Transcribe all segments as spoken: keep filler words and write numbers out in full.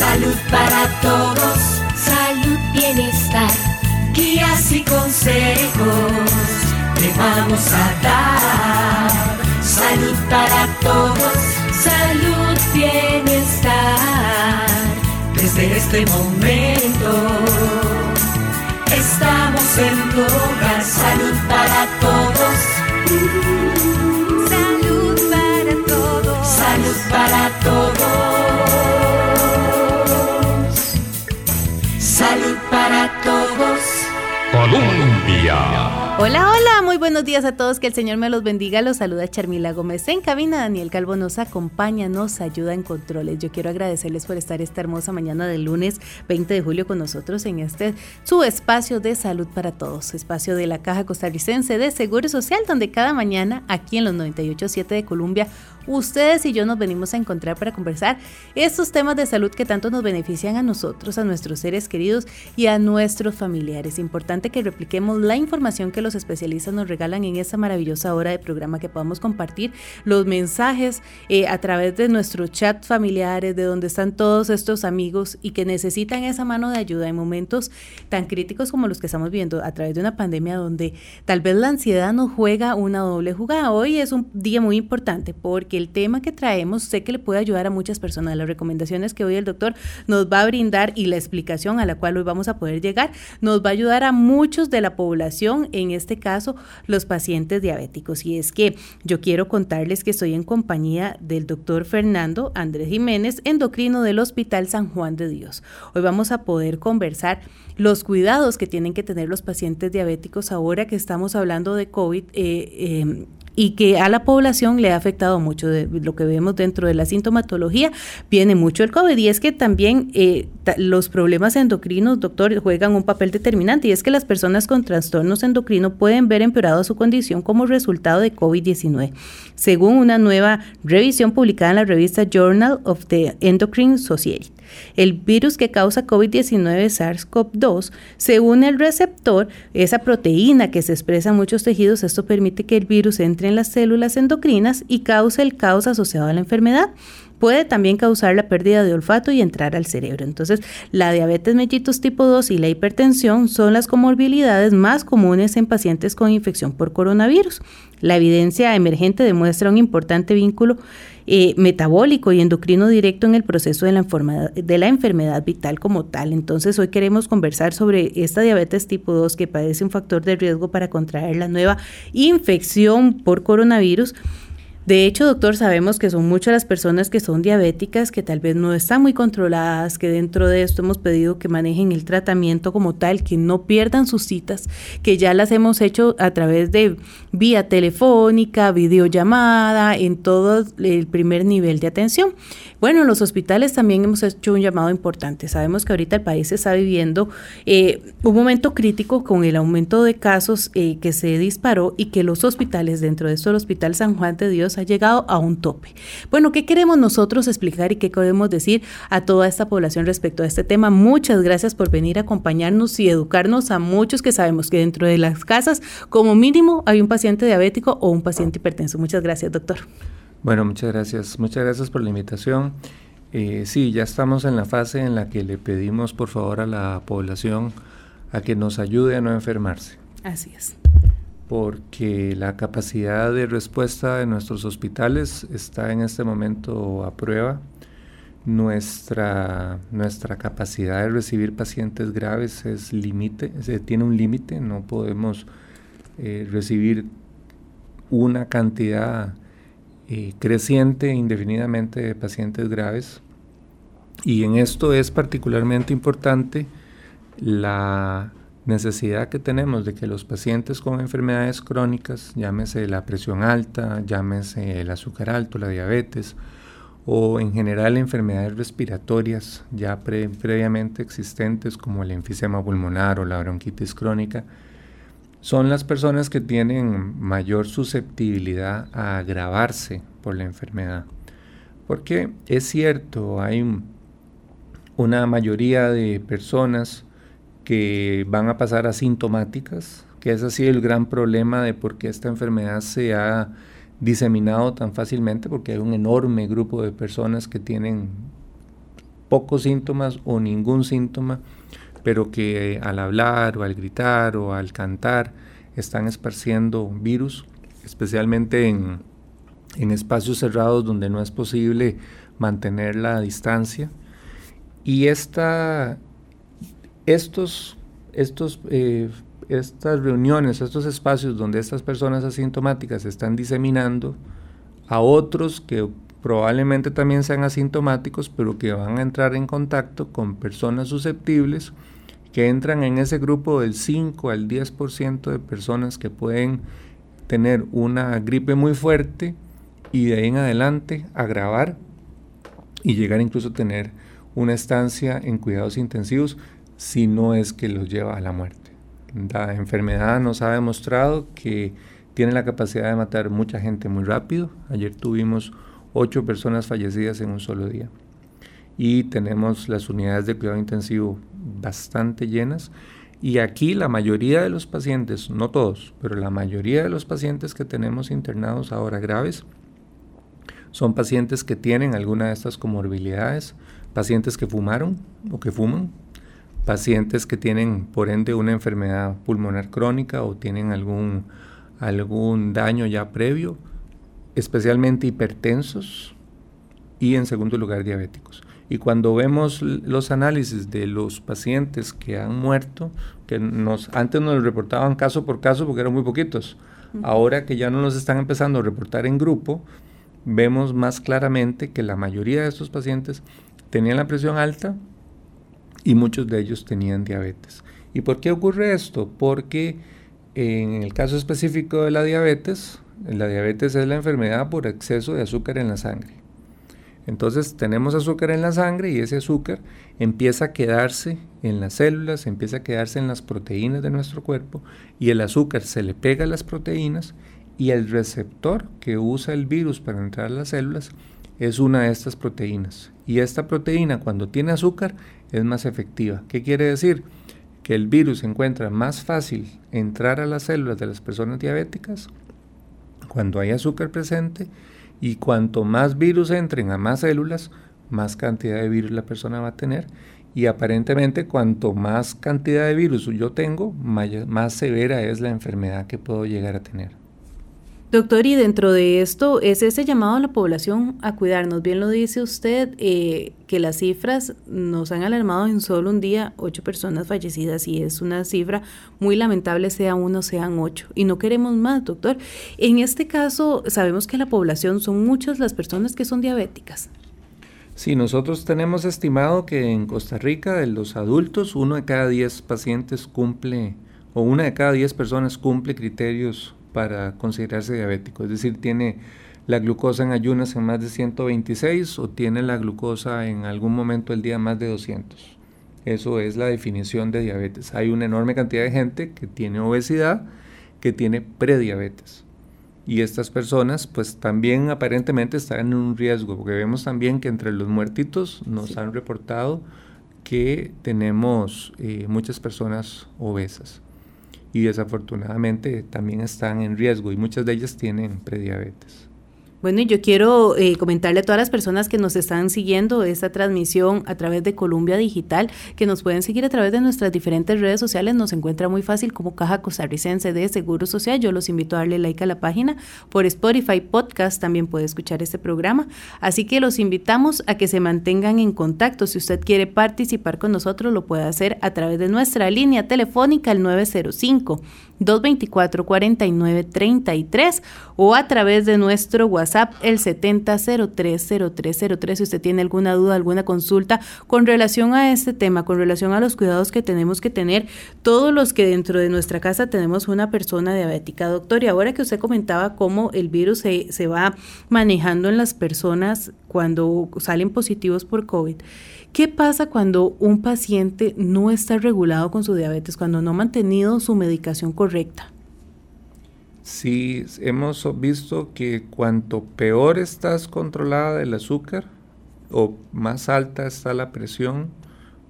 Salud para todos, salud, bienestar, guías y consejos te vamos a dar. Salud para todos, salud, bienestar, desde este momento estamos en tu hogar. Salud para todos, salud para todos, salud para todos. Salud para todos. Columbia. Hola, hola, muy buenos días a todos, que el Señor me los bendiga. Los saluda Charmila Gómez en cabina. Daniel Calvo nos acompaña, nos ayuda en controles. Yo quiero agradecerles por estar esta hermosa mañana del lunes veinte de julio con nosotros en este su espacio de salud para todos, espacio de la Caja Costarricense de Seguro Social, donde cada mañana aquí en los noventa y ocho punto siete de Columbia, ustedes y yo nos venimos a encontrar para conversar estos temas de salud que tanto nos benefician a nosotros, a nuestros seres queridos y a nuestros familiares. Importante que repliquemos la información que los especialistas nos regalan en esta maravillosa hora de programa, que podamos compartir los mensajes eh, a través de nuestros chats familiares, de donde están todos estos amigos y que necesitan esa mano de ayuda en momentos tan críticos como los que estamos viviendo a través de una pandemia, donde tal vez la ansiedad nos juega una doble jugada. Hoy es un día muy importante porque el tema que traemos sé que le puede ayudar a muchas personas. Las recomendaciones que hoy el doctor nos va a brindar y la explicación a la cual hoy vamos a poder llegar nos va a ayudar a muchos de la población, en este caso los pacientes diabéticos. Y es que yo quiero contarles que estoy en compañía del doctor Fernando Andrés Jiménez, endocrino del Hospital San Juan de Dios. Hoy vamos a poder conversar los cuidados que tienen que tener los pacientes diabéticos ahora que estamos hablando de COVID eh, eh, y que a la población le ha afectado mucho. De lo que vemos dentro de la sintomatología viene mucho el COVID, y es que también eh, t- los problemas endocrinos, doctor, juegan un papel determinante, y es que las personas con trastornos endocrinos pueden ver empeorado su condición como resultado de COVID diecinueve, según una nueva revisión publicada en la revista Journal of the Endocrine Society. El virus que causa COVID diecinueve, SARS-CoV dos, se une al receptor, esa proteína que se expresa en muchos tejidos. Esto permite que el virus entre en las células endocrinas y cause el caos asociado a la enfermedad. Puede también causar la pérdida de olfato y entrar al cerebro. Entonces, la diabetes mellitus tipo dos y la hipertensión son las comorbilidades más comunes en pacientes con infección por coronavirus. La evidencia emergente demuestra un importante vínculo eh, metabólico y endocrino directo en el proceso de la, enferma, de la enfermedad vital como tal. Entonces, hoy queremos conversar sobre esta diabetes tipo dos, que padece un factor de riesgo para contraer la nueva infección por coronavirus. De hecho, doctor, sabemos que son muchas las personas que son diabéticas, que tal vez no están muy controladas, que dentro de esto hemos pedido que manejen el tratamiento como tal, que no pierdan sus citas, que ya las hemos hecho a través de vía telefónica, videollamada, en todo el primer nivel de atención. Bueno, en los hospitales también hemos hecho un llamado importante. Sabemos que ahorita el país está viviendo eh, un momento crítico con el aumento de casos eh, que se disparó, y que los hospitales, dentro de esto el Hospital San Juan de Dios, ha llegado a un tope. Bueno, ¿qué queremos nosotros explicar y qué queremos decir a toda esta población respecto a este tema? Muchas gracias por venir a acompañarnos y educarnos a muchos, que sabemos que dentro de las casas como mínimo hay un paciente diabético o un paciente hipertenso. Muchas gracias, doctor. Bueno, muchas gracias. Muchas gracias por la invitación. Eh, sí, ya estamos en la fase en la que le pedimos por favor a la población a que nos ayude a no enfermarse. Así es. Porque la capacidad de respuesta de nuestros hospitales está en este momento a prueba. Nuestra, nuestra capacidad de recibir pacientes graves es límite, tiene un límite. No podemos eh, recibir una cantidad eh, creciente indefinidamente de pacientes graves. Y en esto es particularmente importante la necesidad que tenemos de que los pacientes con enfermedades crónicas, llámese la presión alta, llámese el azúcar alto, la diabetes, o en general enfermedades respiratorias ya pre- previamente existentes, como el enfisema pulmonar o la bronquitis crónica, son las personas que tienen mayor susceptibilidad a agravarse por la enfermedad. Porque es cierto, hay una mayoría de personas que van a pasar asintomáticas, que es así el gran problema de por qué esta enfermedad se ha diseminado tan fácilmente, porque hay un enorme grupo de personas que tienen pocos síntomas o ningún síntoma, pero que eh, al hablar o al gritar o al cantar están esparciendo virus, especialmente en, en espacios cerrados donde no es posible mantener la distancia. Y esta, estos, estos, eh, estas reuniones, estos espacios donde estas personas asintomáticas están diseminando a otros que probablemente también sean asintomáticos, pero que van a entrar en contacto con personas susceptibles que entran en ese grupo del cinco al diez por ciento de personas que pueden tener una gripe muy fuerte y de ahí en adelante agravar y llegar incluso a tener una estancia en cuidados intensivos, si no es que los lleva a la muerte. La enfermedad nos ha demostrado que tiene la capacidad de matar mucha gente muy rápido. Ayer tuvimos ocho personas fallecidas en un solo día. Y tenemos las unidades de cuidado intensivo bastante llenas. Y aquí la mayoría de los pacientes, no todos, pero la mayoría de los pacientes que tenemos internados ahora graves, son pacientes que tienen alguna de estas comorbilidades, pacientes que fumaron o que fuman, pacientes que tienen por ende una enfermedad pulmonar crónica o tienen algún, algún daño ya previo, especialmente hipertensos y en segundo lugar diabéticos. Y cuando vemos los análisis de los pacientes que han muerto, que nos antes nos reportaban caso por caso porque eran muy poquitos, ahora que ya no nos están empezando a reportar en grupo, vemos más claramente que la mayoría de estos pacientes tenían la presión alta y muchos de ellos tenían diabetes. ¿Y por qué ocurre esto? Porque en el caso específico de la diabetes, la diabetes es la enfermedad por exceso de azúcar en la sangre. Entonces tenemos azúcar en la sangre y ese azúcar empieza a quedarse en las células, empieza a quedarse en las proteínas de nuestro cuerpo y el azúcar se le pega a las proteínas y el receptor que usa el virus para entrar a las células es una de estas proteínas. Y esta proteína cuando tiene azúcar es más efectiva. ¿Qué quiere decir? Que el virus encuentra más fácil entrar a las células de las personas diabéticas cuando hay azúcar presente. Y cuanto más virus entren a más células, más cantidad de virus la persona va a tener. Y aparentemente cuanto más cantidad de virus yo tengo, más, más severa es la enfermedad que puedo llegar a tener. Doctor, y dentro de esto es ese llamado a la población a cuidarnos. Bien lo dice usted, eh, que las cifras nos han alarmado en solo un día, ocho personas fallecidas, y es una cifra muy lamentable, sea uno, sean ocho, y no queremos más, doctor. En este caso, sabemos que la población son muchas las personas que son diabéticas. Sí, nosotros tenemos estimado que en Costa Rica, de los adultos, uno de cada diez pacientes cumple, o una de cada diez personas cumple criterios para considerarse diabético, es decir, tiene la glucosa en ayunas en más de ciento veintiséis o tiene la glucosa en algún momento del día más de doscientos. Eso es la definición de diabetes. Hay una enorme cantidad de gente que tiene obesidad, que tiene prediabetes, y estas personas pues también aparentemente están en un riesgo, porque vemos también que entre los muertitos nos sí. han reportado que tenemos eh, muchas personas obesas. Y desafortunadamente también están en riesgo y muchas de ellas tienen prediabetes. Bueno, y yo quiero eh, comentarle a todas las personas que nos están siguiendo esta transmisión a través de Columbia Digital, que nos pueden seguir a través de nuestras diferentes redes sociales. Nos encuentra muy fácil como Caja Costarricense de Seguro Social. Yo los invito a darle like a la página. Por Spotify Podcast también puede escuchar este programa. Así que los invitamos a que se mantengan en contacto. Si usted quiere participar con nosotros, lo puede hacer a través de nuestra línea telefónica al nueve cero cinco, dos dos cuatro, cuatro nueve tres tres o a través de nuestro WhatsApp el setenta cero tres cero tres cero tres. Si usted tiene alguna duda, alguna consulta con relación a este tema, con relación a los cuidados que tenemos que tener todos los que dentro de nuestra casa tenemos una persona diabética. Doctor, y ahora que usted comentaba cómo el virus se, se va manejando en las personas cuando salen positivos por COVID, ¿qué pasa cuando un paciente no está regulado con su diabetes, cuando no ha mantenido su medicación correcta? Sí, hemos visto que cuanto peor estás controlada del azúcar o más alta está la presión,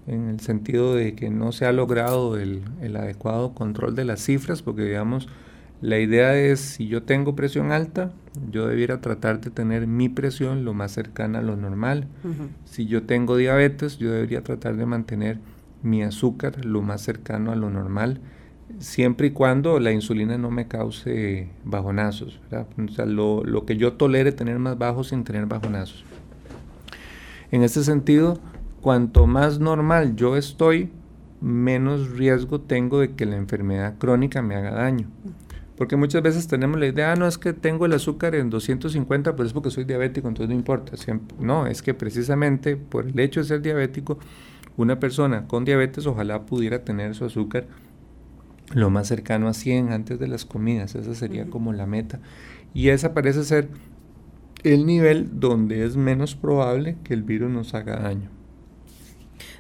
en el sentido de que no se ha logrado el, el adecuado control de las cifras, porque digamos La idea es, si yo tengo presión alta, yo debiera tratar de tener mi presión lo más cercana a lo normal. Uh-huh. Si yo tengo diabetes, yo debería tratar de mantener mi azúcar lo más cercano a lo normal, siempre y cuando la insulina no me cause bajonazos, ¿verdad? O sea, lo, lo que yo tolere tener más bajo sin tener bajonazos. En este sentido, cuanto más normal yo estoy, menos riesgo tengo de que la enfermedad crónica me haga daño. Porque muchas veces tenemos la idea, ah, no, es que tengo el azúcar en doscientos cincuenta, pero es porque soy diabético, entonces no importa. Siempre, no, es que precisamente por el hecho de ser diabético, una persona con diabetes ojalá pudiera tener su azúcar lo más cercano a cien antes de las comidas. Esa sería uh-huh. como la meta. Y esa parece ser el nivel donde es menos probable que el virus nos haga daño.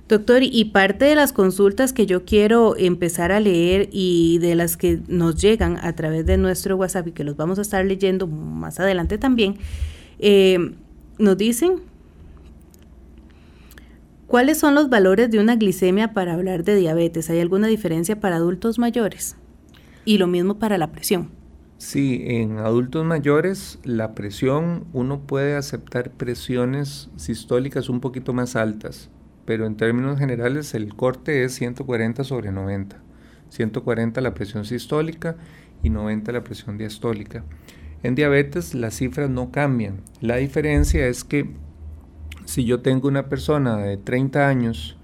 Doctor, y parte de las consultas que yo quiero empezar a leer y de las que nos llegan a través de nuestro WhatsApp y que los vamos a estar leyendo más adelante también, eh, nos dicen, ¿cuáles son los valores de una glicemia para hablar de diabetes? ¿Hay alguna diferencia para adultos mayores? Y lo mismo para la presión. Sí, en adultos mayores la presión, uno puede aceptar presiones sistólicas un poquito más altas, pero en términos generales el corte es ciento cuarenta sobre noventa. ciento cuarenta la presión sistólica y noventa la presión diastólica. En diabetes las cifras no cambian. La diferencia es que si yo tengo una persona de treinta años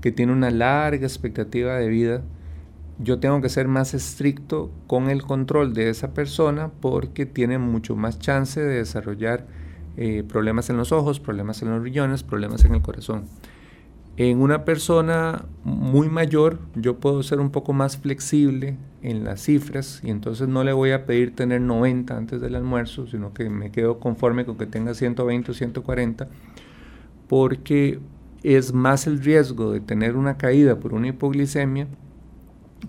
que tiene una larga expectativa de vida, yo tengo que ser más estricto con el control de esa persona porque tiene mucho más chance de desarrollar eh, problemas en los ojos, problemas en los riñones, problemas en el corazón. En una persona muy mayor yo puedo ser un poco más flexible en las cifras y entonces no le voy a pedir tener noventa antes del almuerzo, sino que me quedo conforme con que tenga ciento veinte o ciento cuarenta, porque es más el riesgo de tener una caída por una hipoglicemia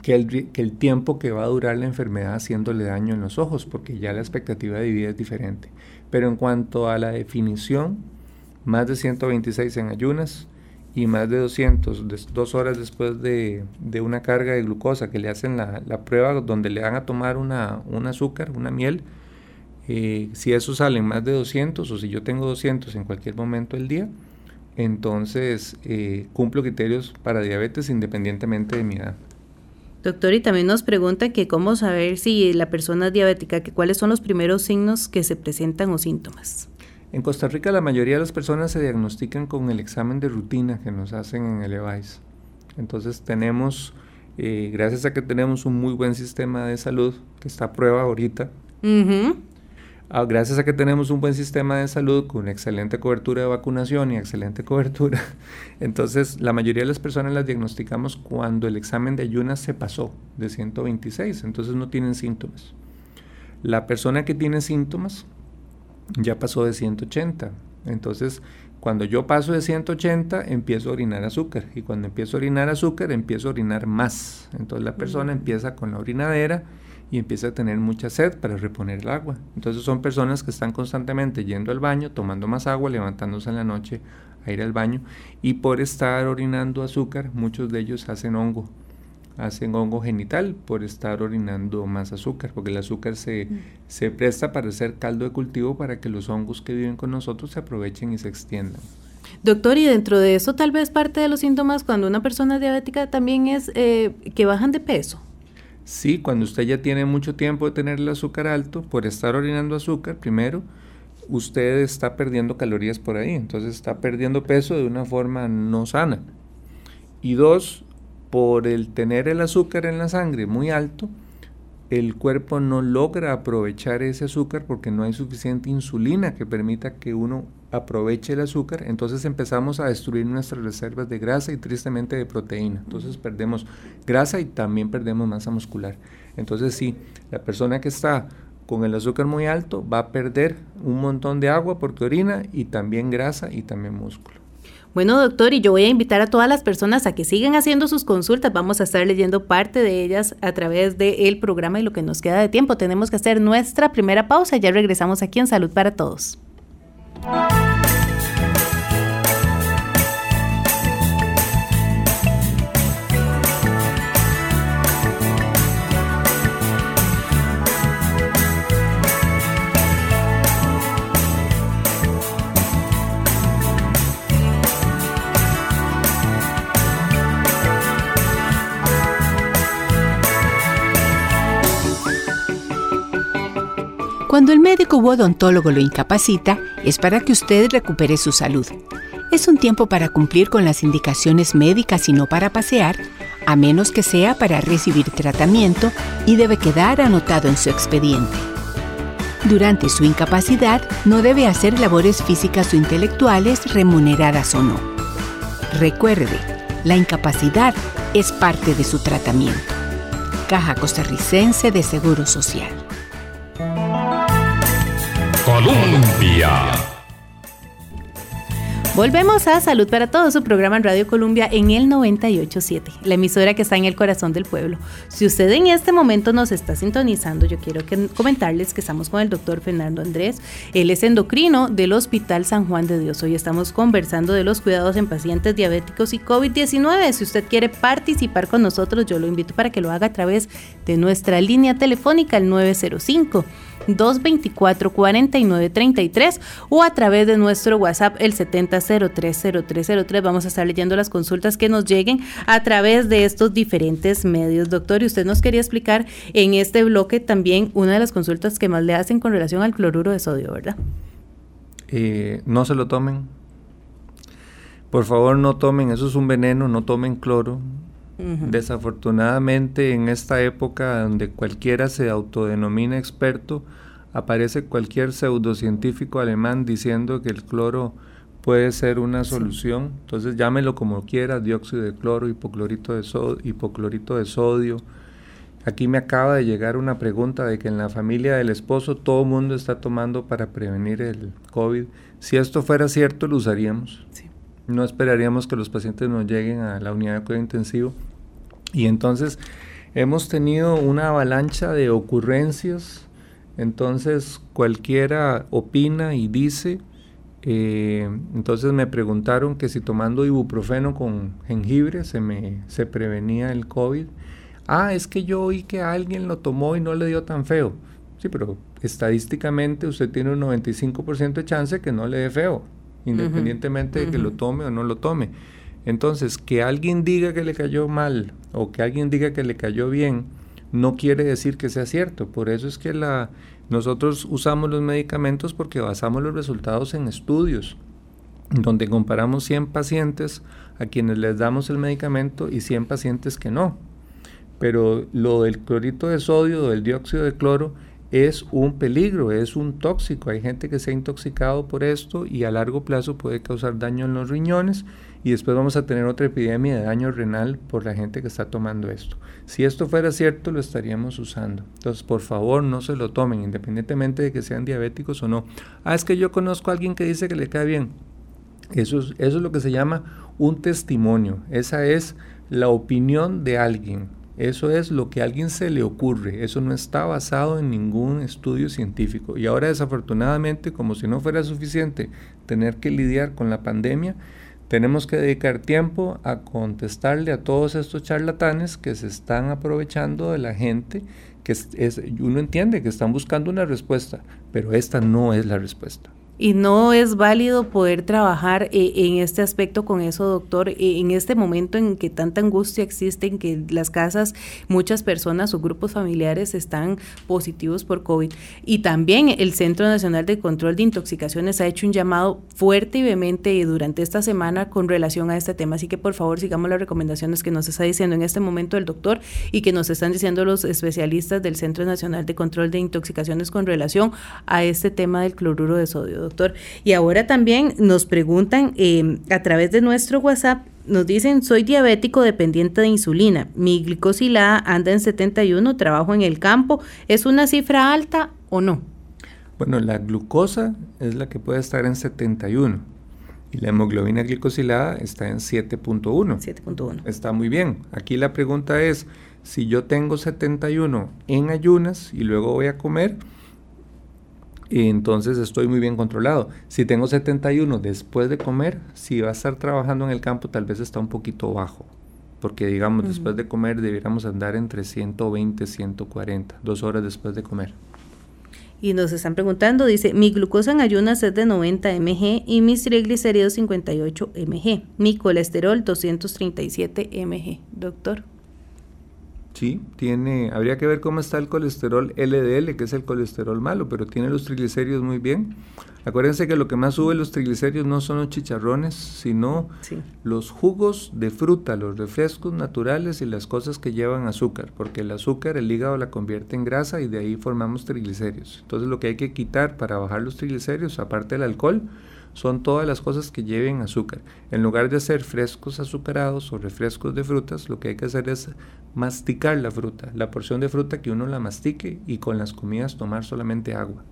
que el, que el tiempo que va a durar la enfermedad haciéndole daño en los ojos, porque ya la expectativa de vida es diferente. Pero en cuanto a la definición, más de ciento veintiséis en ayunas, y más de doscientos, dos horas después de, de una carga de glucosa que le hacen la, la prueba donde le van a tomar una, un azúcar, una miel, eh, si eso sale en más de doscientos o si yo tengo doscientos en cualquier momento del día, entonces eh, cumplo criterios para diabetes independientemente de mi edad. Doctor, y también nos pregunta que cómo saber si la persona es diabética, que cuáles son los primeros signos que se presentan o síntomas. En Costa Rica la mayoría de las personas se diagnostican con el examen de rutina que nos hacen en el EVAIS. Entonces tenemos, eh, gracias a que tenemos un muy buen sistema de salud, que está a prueba ahorita, uh-huh. ah, gracias a que tenemos un buen sistema de salud con excelente cobertura de vacunación y excelente cobertura, entonces la mayoría de las personas las diagnosticamos cuando el examen de ayunas se pasó de ciento veintiséis, entonces no tienen síntomas. La persona que tiene síntomas ya pasó de ciento ochenta, entonces cuando yo paso de ciento ochenta empiezo a orinar azúcar y cuando empiezo a orinar azúcar empiezo a orinar más, entonces la persona uh-huh. empieza con la orinadera y empieza a tener mucha sed para reponer el agua, entonces son personas que están constantemente yendo al baño, tomando más agua, levantándose en la noche a ir al baño y por estar orinando azúcar muchos de ellos hacen hongo. Hacen hongo genital por estar orinando más azúcar, porque el azúcar se, mm. se presta para hacer caldo de cultivo para que los hongos que viven con nosotros se aprovechen y se extiendan. Doctor, y dentro de eso tal vez parte de los síntomas cuando una persona es diabética también es eh, que bajan de peso. Sí, cuando usted ya tiene mucho tiempo de tener el azúcar alto, por estar orinando azúcar primero, usted está perdiendo calorías por ahí, entonces está perdiendo peso de una forma no sana. Y dos, por el tener el azúcar en la sangre muy alto, el cuerpo no logra aprovechar ese azúcar porque no hay suficiente insulina que permita que uno aproveche el azúcar, entonces empezamos a destruir nuestras reservas de grasa y tristemente de proteína, entonces perdemos grasa y también perdemos masa muscular. Entonces sí, la persona que está con el azúcar muy alto va a perder un montón de agua porque orina y también grasa y también músculo. Bueno, doctor, y yo voy a invitar a todas las personas a que sigan haciendo sus consultas. Vamos a estar leyendo parte de ellas a través del programa y lo que nos queda de tiempo. Tenemos que hacer nuestra primera pausa. Ya regresamos aquí en Salud para Todos. Cuando el médico u odontólogo lo incapacita, es para que usted recupere su salud. Es un tiempo para cumplir con las indicaciones médicas y no para pasear, a menos que sea para recibir tratamiento, y debe quedar anotado en su expediente. Durante su incapacidad, no debe hacer labores físicas o intelectuales, remuneradas o no. Recuerde, la incapacidad es parte de su tratamiento. Caja Costarricense de Seguro Social. Columbia. Volvemos a Salud para Todos, su programa en Radio Columbia en el noventa y ocho punto siete, la emisora que está en el corazón del pueblo. Si usted en este momento nos está sintonizando, yo quiero que, comentarles que estamos con el doctor Fernando Andrés. Él es endocrino del Hospital San Juan de Dios. Hoy estamos conversando de los cuidados en pacientes diabéticos y COVID diecinueve. Si usted quiere participar con nosotros, yo lo invito para que lo haga a través de nuestra línea telefónica, el nueve cero cinco, dos dos cuatro, cuatro nueve tres tres, o a través de nuestro WhatsApp, el siete cero cero tres cero tres cero tres. Vamos a estar leyendo las consultas que nos lleguen a través de estos diferentes medios. Doctor, y usted nos quería explicar en este bloque también una de las consultas que más le hacen con relación al cloruro de sodio, ¿verdad? Eh, no se lo tomen. Por favor, no tomen. Eso es un veneno. No tomen cloro. Uh-huh. Desafortunadamente, en esta época donde cualquiera se autodenomina experto, aparece cualquier pseudocientífico alemán diciendo que el cloro puede ser una solución. Sí. Entonces llámelo como quiera, dióxido de cloro, hipoclorito de sodio, hipoclorito de sodio. Aquí me acaba de llegar una pregunta de que en la familia del esposo todo mundo está tomando para prevenir el COVID. Si esto fuera cierto, lo usaríamos. Sí. No esperaríamos que los pacientes nos lleguen a la unidad de cuidado intensivo. Y entonces hemos tenido una avalancha de ocurrencias. Entonces cualquiera opina y dice, eh, entonces me preguntaron que si tomando ibuprofeno con jengibre se me se prevenía el COVID. Ah, es que yo oí que alguien lo tomó y no le dio tan feo. Sí, pero estadísticamente usted tiene un noventa y cinco por ciento de chance que no le dé feo, independientemente uh-huh. de que uh-huh. lo tome o no lo tome. Entonces, que alguien diga que le cayó mal o que alguien diga que le cayó bien, no quiere decir que sea cierto. Por eso es que la, nosotros usamos los medicamentos porque basamos los resultados en estudios, donde comparamos cien pacientes a quienes les damos el medicamento y cien pacientes que no. Pero lo del clorito de sodio, del dióxido de cloro, es un peligro, es un tóxico. Hay gente que se ha intoxicado por esto y a largo plazo puede causar daño en los riñones, y después vamos a tener otra epidemia de daño renal por la gente que está tomando esto. Si esto fuera cierto, lo estaríamos usando. Entonces, por favor, no se lo tomen, independientemente de que sean diabéticos o no. Ah, es que yo conozco a alguien que dice que le cae bien. Eso es, eso es lo que se llama un testimonio. Esa es la opinión de alguien. Eso es lo que a alguien se le ocurre, eso no está basado en ningún estudio científico. Y ahora, desafortunadamente, como si no fuera suficiente tener que lidiar con la pandemia, tenemos que dedicar tiempo a contestarle a todos estos charlatanes que se están aprovechando de la gente, que es, es, uno entiende que están buscando una respuesta, pero esta no es la respuesta. Y no es válido poder trabajar eh, en este aspecto con eso, doctor, eh, en este momento en que tanta angustia existe, en que las casas, muchas personas o grupos familiares están positivos por COVID. Y también el Centro Nacional de Control de Intoxicaciones ha hecho un llamado fuerte y vehemente durante esta semana con relación a este tema. Así que, por favor, sigamos las recomendaciones que nos está diciendo en este momento el doctor y que nos están diciendo los especialistas del Centro Nacional de Control de Intoxicaciones con relación a este tema del cloruro de sodio, doctor. Y ahora también nos preguntan eh, a través de nuestro WhatsApp, nos dicen: soy diabético dependiente de insulina, mi glicosilada anda en setenta y uno, trabajo en el campo, ¿es una cifra alta o no? Bueno, la glucosa es la que puede estar en setenta y uno y la hemoglobina glicosilada está en siete punto uno. Está muy bien. Aquí la pregunta es, si yo tengo setenta y uno en ayunas y luego voy a comer, entonces estoy muy bien controlado. Si tengo setenta y uno después de comer, si va a estar trabajando en el campo, tal vez está un poquito bajo, porque digamos, uh-huh. después de comer debiéramos andar entre ciento veinte, ciento cuarenta, dos horas después de comer. Y nos están preguntando, dice, mi glucosa en ayunas es de noventa miligramos y mis triglicéridos cincuenta y ocho miligramos, mi colesterol doscientos treinta y siete miligramos, doctor. Sí, tiene, habría que ver cómo está el colesterol L D L, que es el colesterol malo, pero tiene los triglicéridos muy bien. Acuérdense que lo que más sube los triglicéridos no son los chicharrones, sino sí. los jugos de fruta, los refrescos naturales y las cosas que llevan azúcar, porque el azúcar, el hígado la convierte en grasa y de ahí formamos triglicéridos. Entonces lo que hay que quitar para bajar los triglicéridos, aparte del alcohol, son todas las cosas que lleven azúcar. En lugar de hacer frescos azucarados o refrescos de frutas, lo que hay que hacer es masticar la fruta, la porción de fruta que uno la mastique, y con las comidas tomar solamente agua.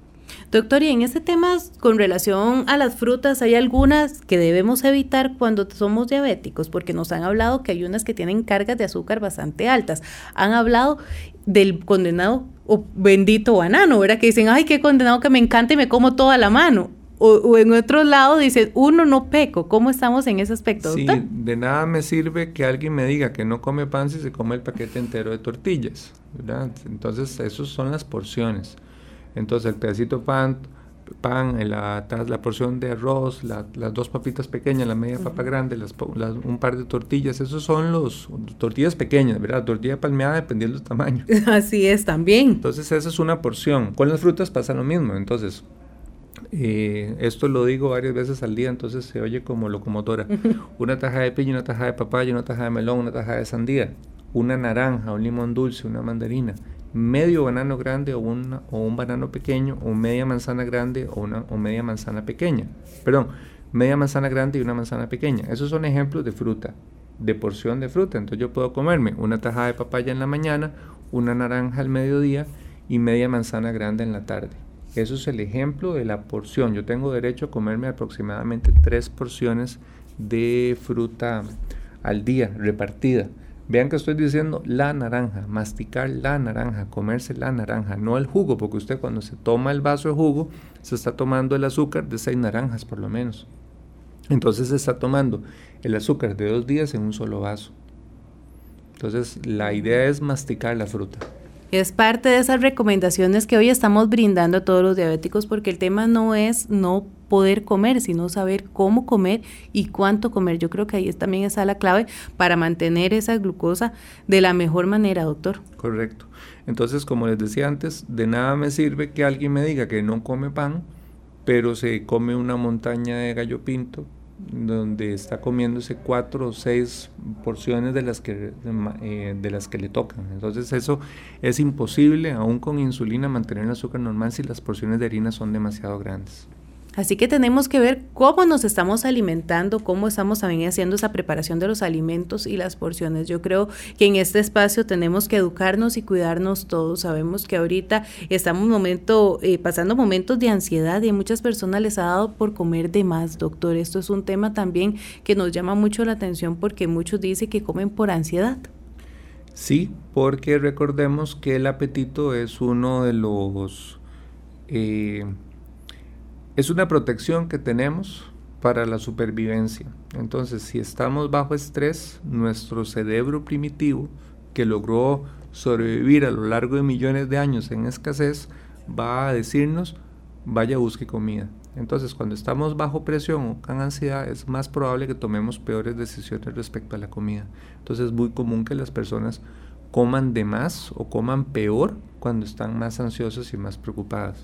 Doctor, y en este tema con relación a las frutas, ¿hay algunas que debemos evitar cuando somos diabéticos? Porque nos han hablado que hay unas que tienen cargas de azúcar bastante altas. Han hablado del condenado o bendito banano, ¿verdad? Que dicen, ay, qué condenado que me encanta y me como toda la mano. O, o en otro lado dice, uno no peco. ¿Cómo estamos en ese aspecto, doctor? Sí, de nada me sirve que alguien me diga que no come pan si se come el paquete entero de tortillas, ¿verdad? Entonces, esas son las porciones. Entonces, el pedacito de pan, pan la, la porción de arroz, la, las dos papitas pequeñas, la media papa grande, las, las, un par de tortillas, esos son los tortillas pequeñas, ¿verdad? Tortilla palmeada dependiendo del tamaño. Así es, también. Entonces, esa es una porción. Con las frutas pasa lo mismo, entonces... Eh, esto lo digo varias veces al día, entonces se oye como locomotora. Una taja de piña, una taja de papaya, una taja de melón, una taja de sandía, una naranja, un limón dulce, una mandarina, medio banano grande o, una, o un banano pequeño, o media manzana grande o, una, o media manzana pequeña. Perdón, media manzana grande y una manzana pequeña. Esos son ejemplos de fruta, de porción de fruta. Entonces yo puedo comerme una taja de papaya en la mañana, una naranja al mediodía y media manzana grande en la tarde. Eso es el ejemplo de la porción. Yo tengo derecho a comerme aproximadamente tres porciones de fruta al día, repartida. Vean que estoy diciendo la naranja, masticar la naranja, comerse la naranja, no el jugo, porque usted cuando se toma el vaso de jugo, se está tomando el azúcar de seis naranjas por lo menos. Entonces se está tomando el azúcar de dos días en un solo vaso. Entonces la idea es masticar la fruta. Es parte de esas recomendaciones que hoy estamos brindando a todos los diabéticos, porque el tema no es no poder comer, sino saber cómo comer y cuánto comer. Yo creo que ahí también está la clave para mantener esa glucosa de la mejor manera, doctor. Correcto. Entonces, como les decía antes, de nada me sirve que alguien me diga que no come pan, pero se come una montaña de gallo pinto, donde está comiéndose cuatro o seis porciones de las que eh, de las que le tocan. Entonces eso es imposible, aún con insulina, mantener el azúcar normal si las porciones de harina son demasiado grandes. Así que tenemos que ver cómo nos estamos alimentando, cómo estamos también haciendo esa preparación de los alimentos y las porciones. Yo creo que en este espacio tenemos que educarnos y cuidarnos todos. Sabemos que ahorita estamos momento, eh, pasando momentos de ansiedad y a muchas personas les ha dado por comer de más, doctor. Esto es un tema también que nos llama mucho la atención porque muchos dicen que comen por ansiedad. Sí, porque recordemos que el apetito es uno de los... Eh, Es una protección que tenemos para la supervivencia. Entonces, si estamos bajo estrés, nuestro cerebro primitivo, que logró sobrevivir a lo largo de millones de años en escasez, va a decirnos, vaya, busque comida. Entonces, cuando estamos bajo presión o con ansiedad, es más probable que tomemos peores decisiones respecto a la comida. Entonces, es muy común que las personas coman de más o coman peor cuando están más ansiosas y más preocupadas.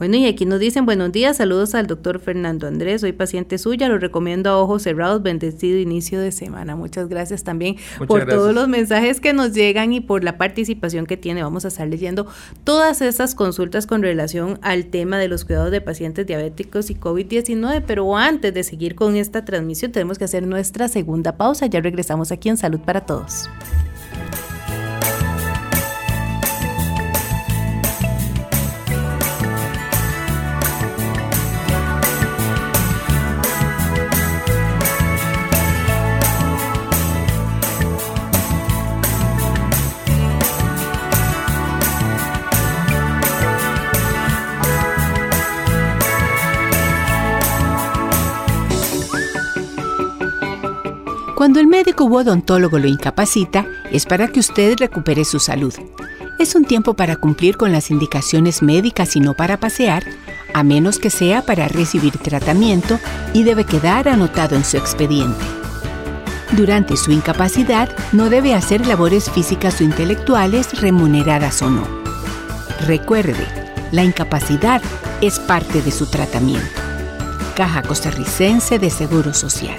Bueno, y aquí nos dicen, buenos días, saludos al doctor Fernando Andrés, soy paciente suya, lo recomiendo a ojos cerrados, bendecido inicio de semana. Muchas gracias también Muchas por gracias. Todos los mensajes que nos llegan y por la participación que tiene. Vamos a estar leyendo todas estas consultas con relación al tema de los cuidados de pacientes diabéticos y COVID diecinueve, pero antes de seguir con esta transmisión tenemos que hacer nuestra segunda pausa. Ya regresamos aquí en Salud para Todos. Cuando el médico u odontólogo lo incapacita, es para que usted recupere su salud. Es un tiempo para cumplir con las indicaciones médicas y no para pasear, a menos que sea para recibir tratamiento y debe quedar anotado en su expediente. Durante su incapacidad, no debe hacer labores físicas o intelectuales remuneradas o no. Recuerde, la incapacidad es parte de su tratamiento. Caja Costarricense de Seguro Social.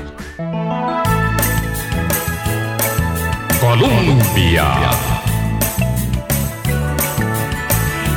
Columbia.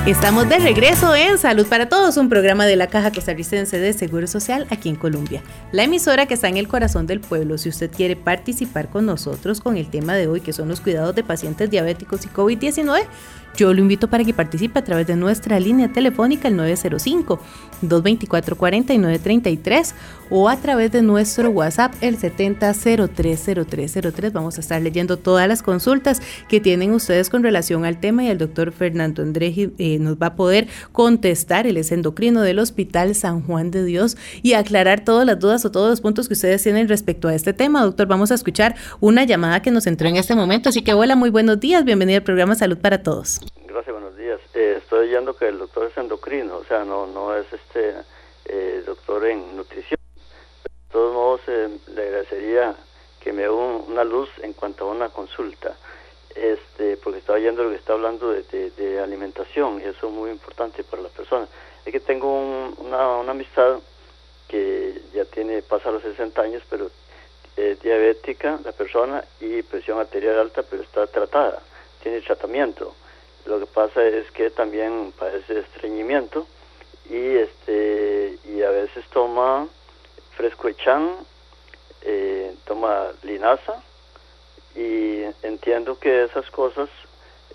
Estamos de regreso en Salud para Todos, un programa de la Caja Costarricense de Seguro Social aquí en Columbia, la emisora que está en el corazón del pueblo. Si usted quiere participar con nosotros con el tema de hoy, que son los cuidados de pacientes diabéticos y COVID diecinueve, yo lo invito para que participe a través de nuestra línea telefónica, el nueve cero cinco, dos dos cuatro, cuatro nueve tres tres, o a través de nuestro WhatsApp, el siete cero cero tres cero tres cero tres. Vamos a estar leyendo todas las consultas que tienen ustedes con relación al tema, y el doctor Fernando Andrés eh, nos va a poder contestar. Él es endocrino del Hospital San Juan de Dios, y aclarar todas las dudas o todos los puntos que ustedes tienen respecto a este tema. Doctor, vamos a escuchar una llamada que nos entró en este momento. Así que hola, muy buenos días, bienvenido al programa Salud para Todos. Gracias, buenos días. Eh, estoy oyendo que el doctor es endocrino, o sea, no no es este eh, doctor en nutrición. De todos modos, eh, le agradecería que me dé un, una luz en cuanto a una consulta, este porque estaba oyendo lo que está hablando de, de, de alimentación, y eso es muy importante para las personas. Es que tengo un, una, una amistad que ya tiene, pasa los sesenta años, pero es diabética la persona y presión arterial alta, pero está tratada, tiene tratamiento. Lo que pasa es que también padece estreñimiento y este y a veces toma frescoechán, eh, toma linaza, y entiendo que esas cosas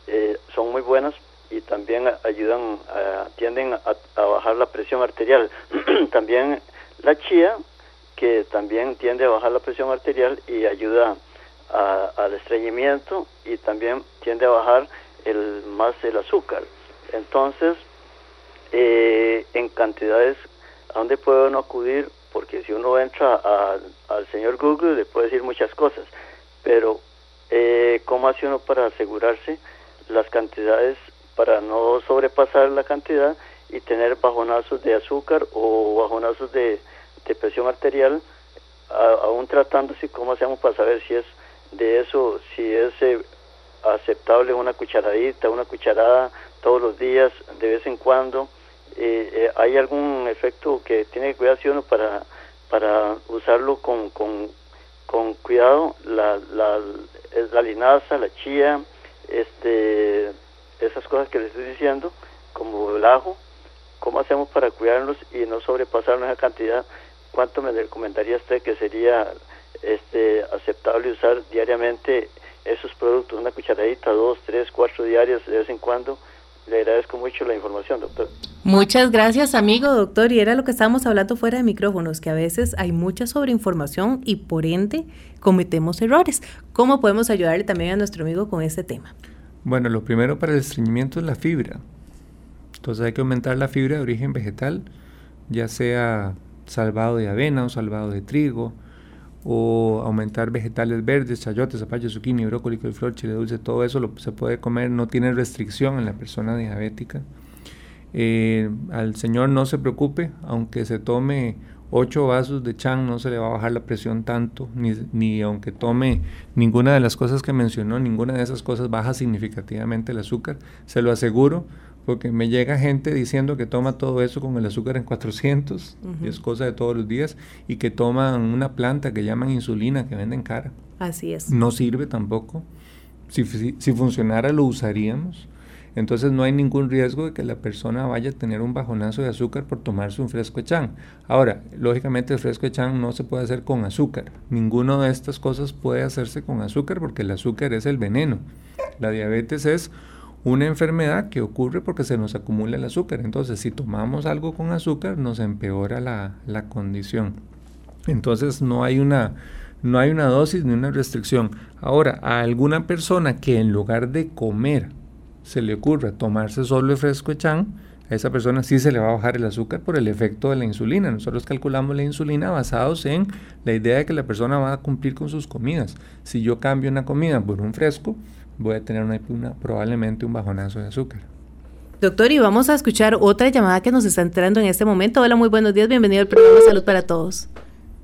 eh, son muy buenas y también ayudan, a, tienden a, a bajar la presión arterial. También la chía, que también tiende a bajar la presión arterial y ayuda a, al estreñimiento, y también tiende a bajar el más el azúcar. Entonces, eh, en cantidades, ¿a dónde puede uno acudir? Porque si uno entra a, al señor Google, le puede decir muchas cosas, pero eh, ¿cómo hace uno para asegurarse las cantidades, para no sobrepasar la cantidad y tener bajonazos de azúcar o bajonazos de, de presión arterial, a, aún tratándose? ¿Cómo hacemos para saber si es de eso, si es... Eh, aceptable una cucharadita, una cucharada todos los días, de vez en cuando? Eh, eh, ¿Hay algún efecto que tiene que cuidarse uno para, para usarlo con, con, con cuidado? La, la, la linaza, la chía, este, esas cosas que les estoy diciendo, como el ajo, ¿cómo hacemos para cuidarnos y no sobrepasar esa cantidad? ¿Cuánto me recomendaría usted que sería este, aceptable usar diariamente esos productos? Una cucharadita, dos, tres, cuatro diarias, de vez en cuando. Le agradezco mucho la información, doctor. Muchas gracias, amigo doctor. Y era lo que estábamos hablando fuera de micrófonos, que a veces hay mucha sobreinformación y por ende cometemos errores. ¿Cómo podemos ayudarle también a nuestro amigo con este tema? Bueno, lo primero para el estreñimiento es la fibra. Entonces hay que aumentar la fibra de origen vegetal, ya sea salvado de avena o salvado de trigo, o aumentar vegetales verdes, chayotes, zapallo, zucchini, brócoli, coliflor, chile dulce. Todo eso lo, se puede comer, no tiene restricción en la persona diabética. Eh, al señor no se preocupe, aunque se tome ocho vasos de chan, no se le va a bajar la presión tanto, ni, ni aunque tome ninguna de las cosas que mencionó, ninguna de esas cosas baja significativamente el azúcar, se lo aseguro, porque me llega gente diciendo que toma todo eso con el azúcar en cuatrocientos, uh-huh. y es cosa de todos los días, y que toman una planta que llaman insulina, que venden cara. Así es. No sirve tampoco. Si, si, si funcionara, lo usaríamos. Entonces no hay ningún riesgo de que la persona vaya a tener un bajonazo de azúcar por tomarse un frescoechán. Ahora, lógicamente el frescoechán no se puede hacer con azúcar. Ninguna de estas cosas puede hacerse con azúcar, porque el azúcar es el veneno. La diabetes es una enfermedad que ocurre porque se nos acumula el azúcar. Entonces, si tomamos algo con azúcar, nos empeora la, la condición. Entonces, no hay una, no hay una dosis ni una restricción. Ahora, a alguna persona que en lugar de comer se le ocurra tomarse solo el frescoechán, a esa persona sí se le va a bajar el azúcar por el efecto de la insulina. Nosotros calculamos la insulina basados en la idea de que la persona va a cumplir con sus comidas. Si yo cambio una comida por un fresco, voy a tener una, una, probablemente un bajonazo de azúcar. Doctor, y vamos a escuchar otra llamada que nos está entrando en este momento. Hola, muy buenos días, bienvenido al programa Salud para Todos.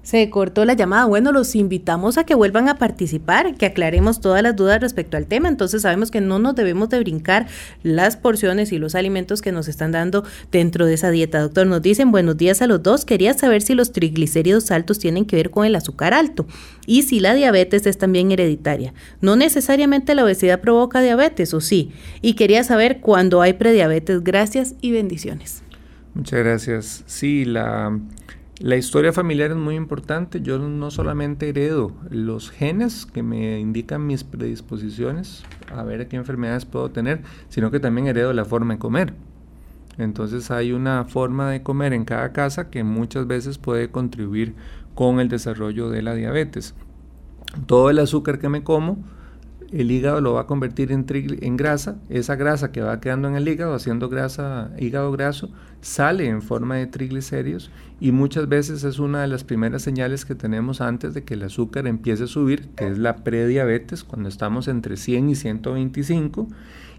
Se cortó la llamada. Bueno, los invitamos a que vuelvan a participar, que aclaremos todas las dudas respecto al tema. Entonces sabemos que no nos debemos de brincar las porciones y los alimentos que nos están dando dentro de esa dieta. Doctor, nos dicen, buenos días a los dos. Quería saber si los triglicéridos altos tienen que ver con el azúcar alto y si la diabetes es también hereditaria. No necesariamente la obesidad provoca diabetes, ¿o sí? Y quería saber cuándo hay prediabetes. Gracias y bendiciones. Muchas gracias. Sí, la... La historia familiar es muy importante. Yo no solamente heredo los genes que me indican mis predisposiciones a ver qué enfermedades puedo tener, sino que también heredo la forma de comer. Entonces hay una forma de comer en cada casa que muchas veces puede contribuir con el desarrollo de la diabetes. Todo el azúcar que me como, el hígado lo va a convertir en, trigli- en grasa. Esa grasa que va quedando en el hígado, haciendo grasa, hígado graso, sale en forma de triglicéridos y muchas veces es una de las primeras señales que tenemos antes de que el azúcar empiece a subir, que es la prediabetes, cuando estamos entre cien y ciento veinticinco,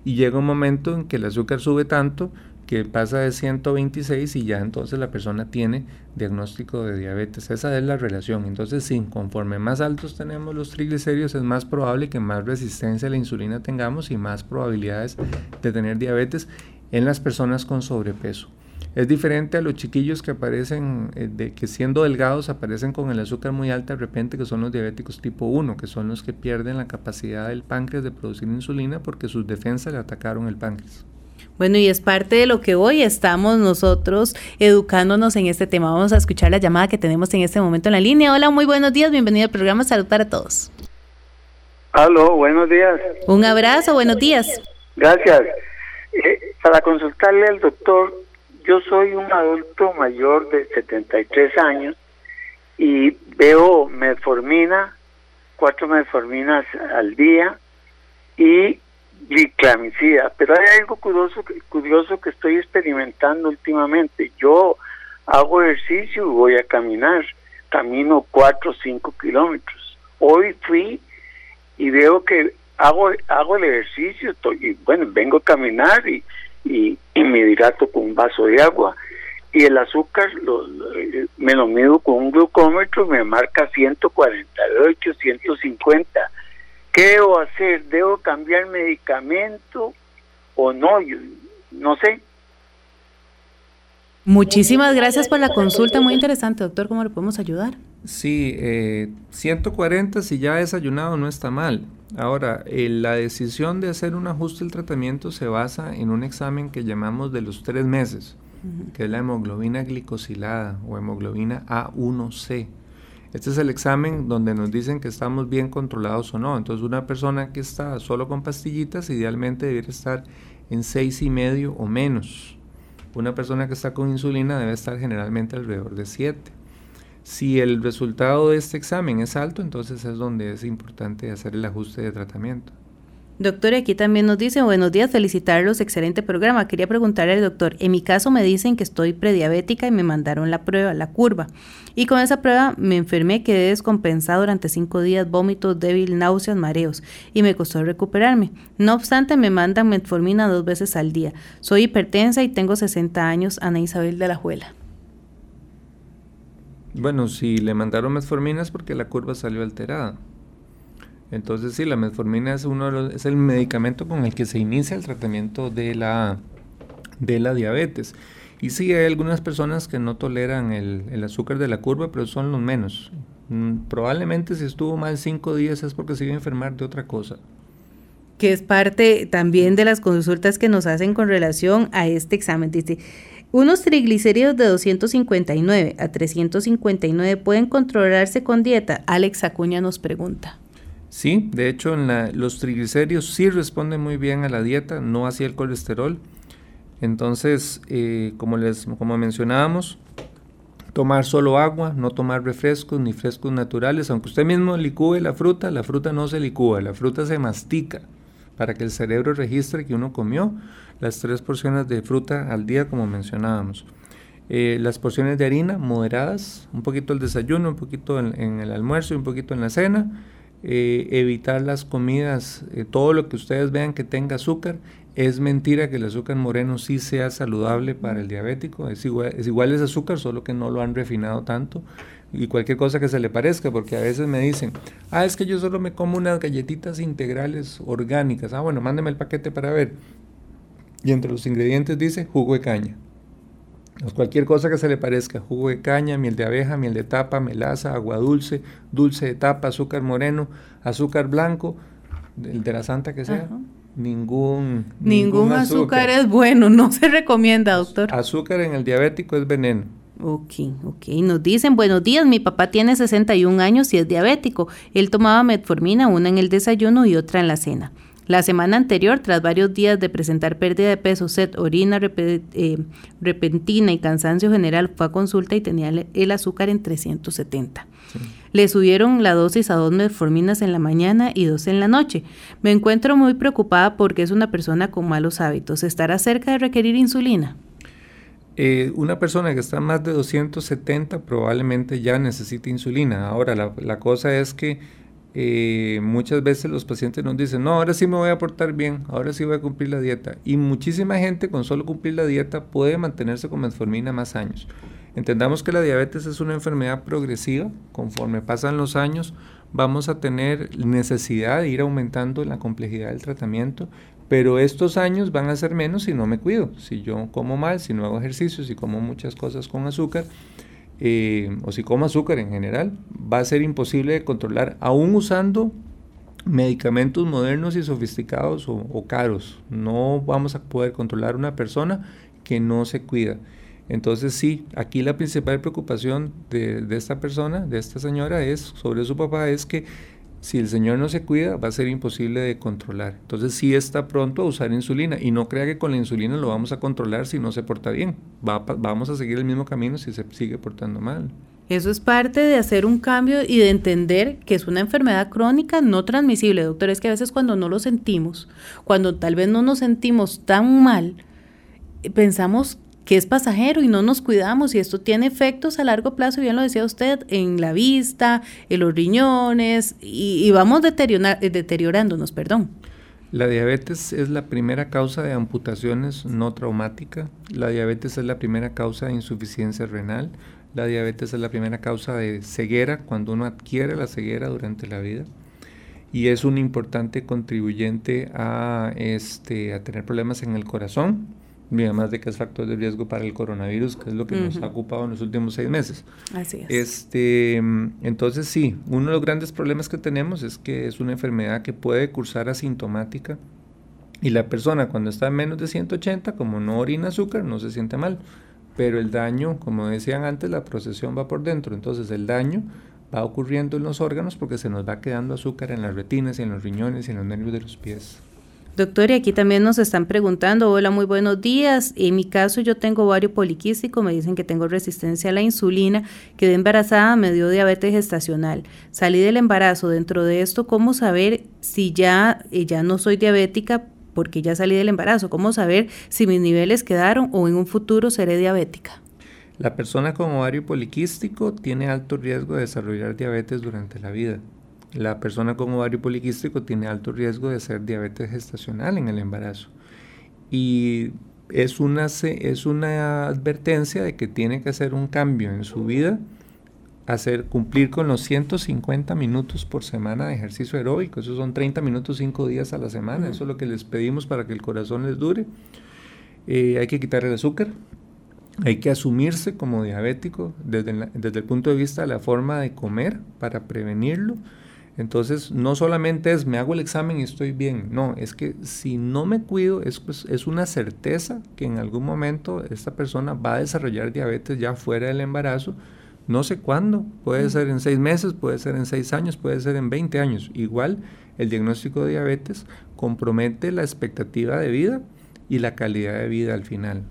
y llega un momento en que el azúcar sube tanto que pasa de ciento veintiséis y ya entonces la persona tiene diagnóstico de diabetes. Esa es la relación. Entonces sí, conforme más altos tenemos los triglicéridos, es más probable que más resistencia a la insulina tengamos y más probabilidades de tener diabetes en las personas con sobrepeso. Es diferente a los chiquillos que aparecen, eh, de, que siendo delgados aparecen con el azúcar muy alta de repente, que son los diabéticos tipo uno, que son los que pierden la capacidad del páncreas de producir insulina porque sus defensas le atacaron el páncreas. Bueno, y es parte de lo que hoy estamos nosotros educándonos en este tema. Vamos a escuchar la llamada que tenemos en este momento en la línea. Hola, muy buenos días, bienvenido al programa Salud para Todos. Aló, buenos días. Un abrazo, buenos días. Gracias. Eh, para consultarle al doctor, yo soy un adulto mayor de setenta y tres años y veo metformina, cuatro metforminas al día y diclamicida, pero hay algo curioso, curioso que estoy experimentando últimamente. Yo hago ejercicio y voy a caminar, camino cuatro o cinco kilómetros. Hoy fui y veo que hago hago el ejercicio, estoy, y bueno, vengo a caminar y, y, y me hidrato con un vaso de agua y el azúcar lo, lo, me lo mido con un glucómetro, me marca ciento cuarenta y ocho, ciento cincuenta. ¿Qué debo hacer? ¿Debo cambiar medicamento o no? Yo no sé. Muchísimas gracias por la consulta, muy interesante, doctor. ¿Cómo le podemos ayudar? Sí, eh, ciento cuarenta si ya desayunado no está mal. Ahora, eh, la decisión de hacer un ajuste al tratamiento se basa en un examen que llamamos de los tres meses, uh-huh. que es la hemoglobina glicosilada o hemoglobina A uno C. Este es el examen donde nos dicen que estamos bien controlados o no. Entonces, una persona que está solo con pastillitas, idealmente debería estar en seis y medio o menos. Una persona que está con insulina debe estar generalmente alrededor de siete. Si el resultado de este examen es alto, entonces es donde es importante hacer el ajuste de tratamiento. Doctor, aquí también nos dicen, buenos días, felicitarlos, excelente programa. Quería preguntarle al doctor, en mi caso me dicen que estoy prediabética y me mandaron la prueba, la curva. Y con esa prueba me enfermé, quedé descompensado durante cinco días, vómitos, débil, náuseas, mareos. Y me costó recuperarme. No obstante, me mandan metformina dos veces al día. Soy hipertensa y tengo sesenta años, Ana Isabel de la Juela. Bueno, si le mandaron metformina es porque la curva salió alterada. Entonces sí, la metformina es uno de los, es el medicamento con el que se inicia el tratamiento de la, de la diabetes. Y sí, hay algunas personas que no toleran el, el azúcar de la curva, pero son los menos. Mm, probablemente si estuvo mal cinco días es porque se iba a enfermar de otra cosa. Que es parte también de las consultas que nos hacen con relación a este examen. Dice, unos triglicéridos de doscientos cincuenta y nueve a trescientos cincuenta y nueve pueden controlarse con dieta. Alex Acuña nos pregunta. Sí, de hecho en la, los triglicéridos sí responden muy bien a la dieta, no así el colesterol. Entonces, eh, como, les, como mencionábamos, tomar solo agua, no tomar refrescos ni frescos naturales. Aunque usted mismo licúe la fruta, la fruta no se licúa, la fruta se mastica para que el cerebro registre que uno comió las tres porciones de fruta al día, como mencionábamos. Eh, las porciones de harina moderadas, un poquito el desayuno, un poquito en, en el almuerzo y un poquito en la cena. Eh, evitar las comidas, eh, todo lo que ustedes vean que tenga azúcar. Es mentira que el azúcar moreno sí sea saludable para el diabético, es igual, es igual ese azúcar, solo que no lo han refinado tanto. y cualquier cosa que se le parezca, porque a veces me dicen, ah, es que yo solo me como unas galletitas integrales orgánicas, ah, bueno, mándeme el paquete para ver, y entre los ingredientes dice jugo de caña, pues cualquier cosa que se le parezca, jugo de caña, miel de abeja, miel de tapa, melaza, agua dulce, dulce de tapa, azúcar moreno, azúcar blanco, el de la santa que sea. Ajá. Ningún, ningún ningún azúcar. azúcar es bueno, no se recomienda, doctor. Azúcar en el diabético es veneno. Ok, ok. Nos dicen, buenos días, mi papá tiene sesenta y un años y es diabético. Él tomaba metformina, una en el desayuno y otra en la cena. La semana anterior, tras varios días de presentar pérdida de peso, sed, orina rep- eh, repentina y cansancio general, fue a consulta y tenía el, el azúcar en trescientos setenta. Sí. Le subieron la dosis a dos metforminas en la mañana y dos en la noche. Me encuentro muy preocupada porque es una persona con malos hábitos. ¿Estará cerca de requerir insulina? Eh, una persona que está más de doscientos setenta probablemente ya necesite insulina. Ahora, la, la cosa es que Eh, muchas veces los pacientes nos dicen, no, ahora sí me voy a portar bien, ahora sí voy a cumplir la dieta, y muchísima gente con solo cumplir la dieta puede mantenerse con metformina más años. Entendamos que la diabetes es una enfermedad progresiva, conforme pasan los años vamos a tener necesidad de ir aumentando la complejidad del tratamiento, pero estos años van a ser menos si no me cuido, si yo como mal, si no hago ejercicio, si como muchas cosas con azúcar, Eh, o si como azúcar en general, va a ser imposible de controlar, aún usando medicamentos modernos y sofisticados o, o caros. No vamos a poder controlar una persona que no se cuida. Entonces sí, aquí la principal preocupación de, de esta persona, de esta señora, es sobre su papá, es que si el señor no se cuida, va a ser imposible de controlar. Entonces sí está pronto a usar insulina, y no crea que con la insulina lo vamos a controlar si no se porta bien. Va, vamos a seguir el mismo camino si se sigue portando mal. Eso es parte de hacer un cambio y de entender que es una enfermedad crónica no transmisible, doctor. Es que a veces cuando no lo sentimos, cuando tal vez no nos sentimos tan mal, pensamos que es pasajero y no nos cuidamos, y esto tiene efectos a largo plazo, bien lo decía usted, en la vista, en los riñones, y, y vamos deteriora, deteriorándonos, perdón. La diabetes es la primera causa de amputaciones no traumática, la diabetes es la primera causa de insuficiencia renal, la diabetes es la primera causa de ceguera, cuando uno adquiere la ceguera durante la vida, y es un importante contribuyente a, este, a tener problemas en el corazón, y además de que es factor de riesgo para el coronavirus, que es lo que uh-huh. nos ha ocupado en los últimos seis meses. Así es. Este, entonces sí, uno de los grandes problemas que tenemos es que es una enfermedad que puede cursar asintomática, y la persona cuando está en menos de ciento ochenta, como no orina azúcar, no se siente mal, pero el daño, como decían antes, la procesión va por dentro, entonces el daño va ocurriendo en los órganos porque se nos va quedando azúcar en las retinas, y en los riñones y en los nervios de los pies. Doctor, y aquí también nos están preguntando, hola, muy buenos días, en mi caso yo tengo ovario poliquístico, me dicen que tengo resistencia a la insulina, quedé embarazada, me dio diabetes gestacional, salí del embarazo, dentro de esto, ¿cómo saber si ya, ya no soy diabética porque ya salí del embarazo? ¿Cómo saber si mis niveles quedaron o en un futuro seré diabética? La persona con ovario poliquístico tiene alto riesgo de desarrollar diabetes durante la vida. La persona con ovario poliquístico tiene alto riesgo de ser diabetes gestacional en el embarazo, y es una, es una advertencia de que tiene que hacer un cambio en su vida, hacer, cumplir con los ciento cincuenta minutos por semana de ejercicio aeróbico, eso son treinta minutos cinco días a la semana, uh-huh. eso es lo que les pedimos para que el corazón les dure, eh, hay que quitar el azúcar. Hay que asumirse como diabético desde, la, desde el punto de vista de la forma de comer para prevenirlo. Entonces, no solamente es me hago el examen y estoy bien, no, es que si no me cuido, es, pues, es una certeza que en algún momento esta persona va a desarrollar diabetes ya fuera del embarazo, no sé cuándo, puede ser en seis meses, puede ser en seis años, puede ser en veinte años. Igual, el diagnóstico de diabetes compromete la expectativa de vida y la calidad de vida al final.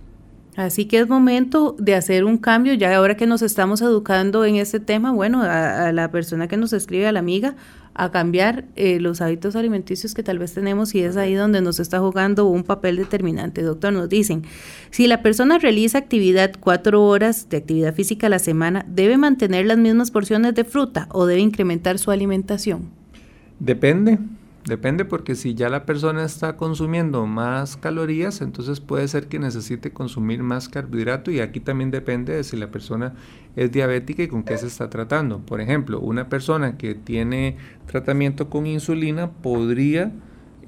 Así que es momento de hacer un cambio, ya ahora que nos estamos educando en este tema, bueno, a, a la persona que nos escribe, a la amiga, a cambiar eh, los hábitos alimenticios que tal vez tenemos, y es ahí donde nos está jugando un papel determinante. Doctor, nos dicen, si la persona realiza actividad cuatro horas de actividad física a la semana, ¿debe mantener las mismas porciones de fruta o debe incrementar su alimentación? Depende. Depende, porque si ya la persona está consumiendo más calorías, entonces puede ser que necesite consumir más carbohidrato, y aquí también depende de si la persona es diabética y con qué se está tratando. Por ejemplo, una persona que tiene tratamiento con insulina podría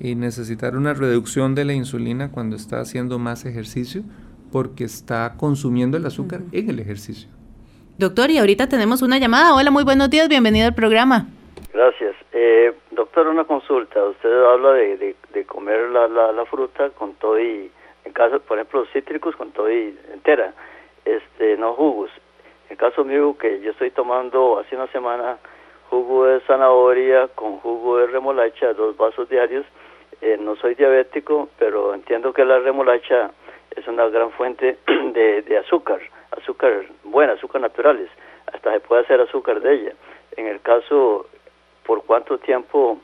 eh, necesitar una reducción de la insulina cuando está haciendo más ejercicio, porque está consumiendo el azúcar uh-huh. en el ejercicio. Doctor, y ahorita tenemos una llamada. Hola, muy buenos días, bienvenido al programa. Gracias. Eh, doctor, una consulta. Usted habla de, de, de comer la, la, la fruta con todo y, en caso, por ejemplo, cítricos con todo y entera, este, no jugos. En caso mío, que yo estoy tomando hace una semana jugo de zanahoria con jugo de remolacha, dos vasos diarios. Eh, no soy diabético, pero entiendo que la remolacha es una gran fuente de, de azúcar, azúcar buena, azúcar naturales. Hasta se puede hacer azúcar de ella. En el caso... ¿Por cuánto tiempo?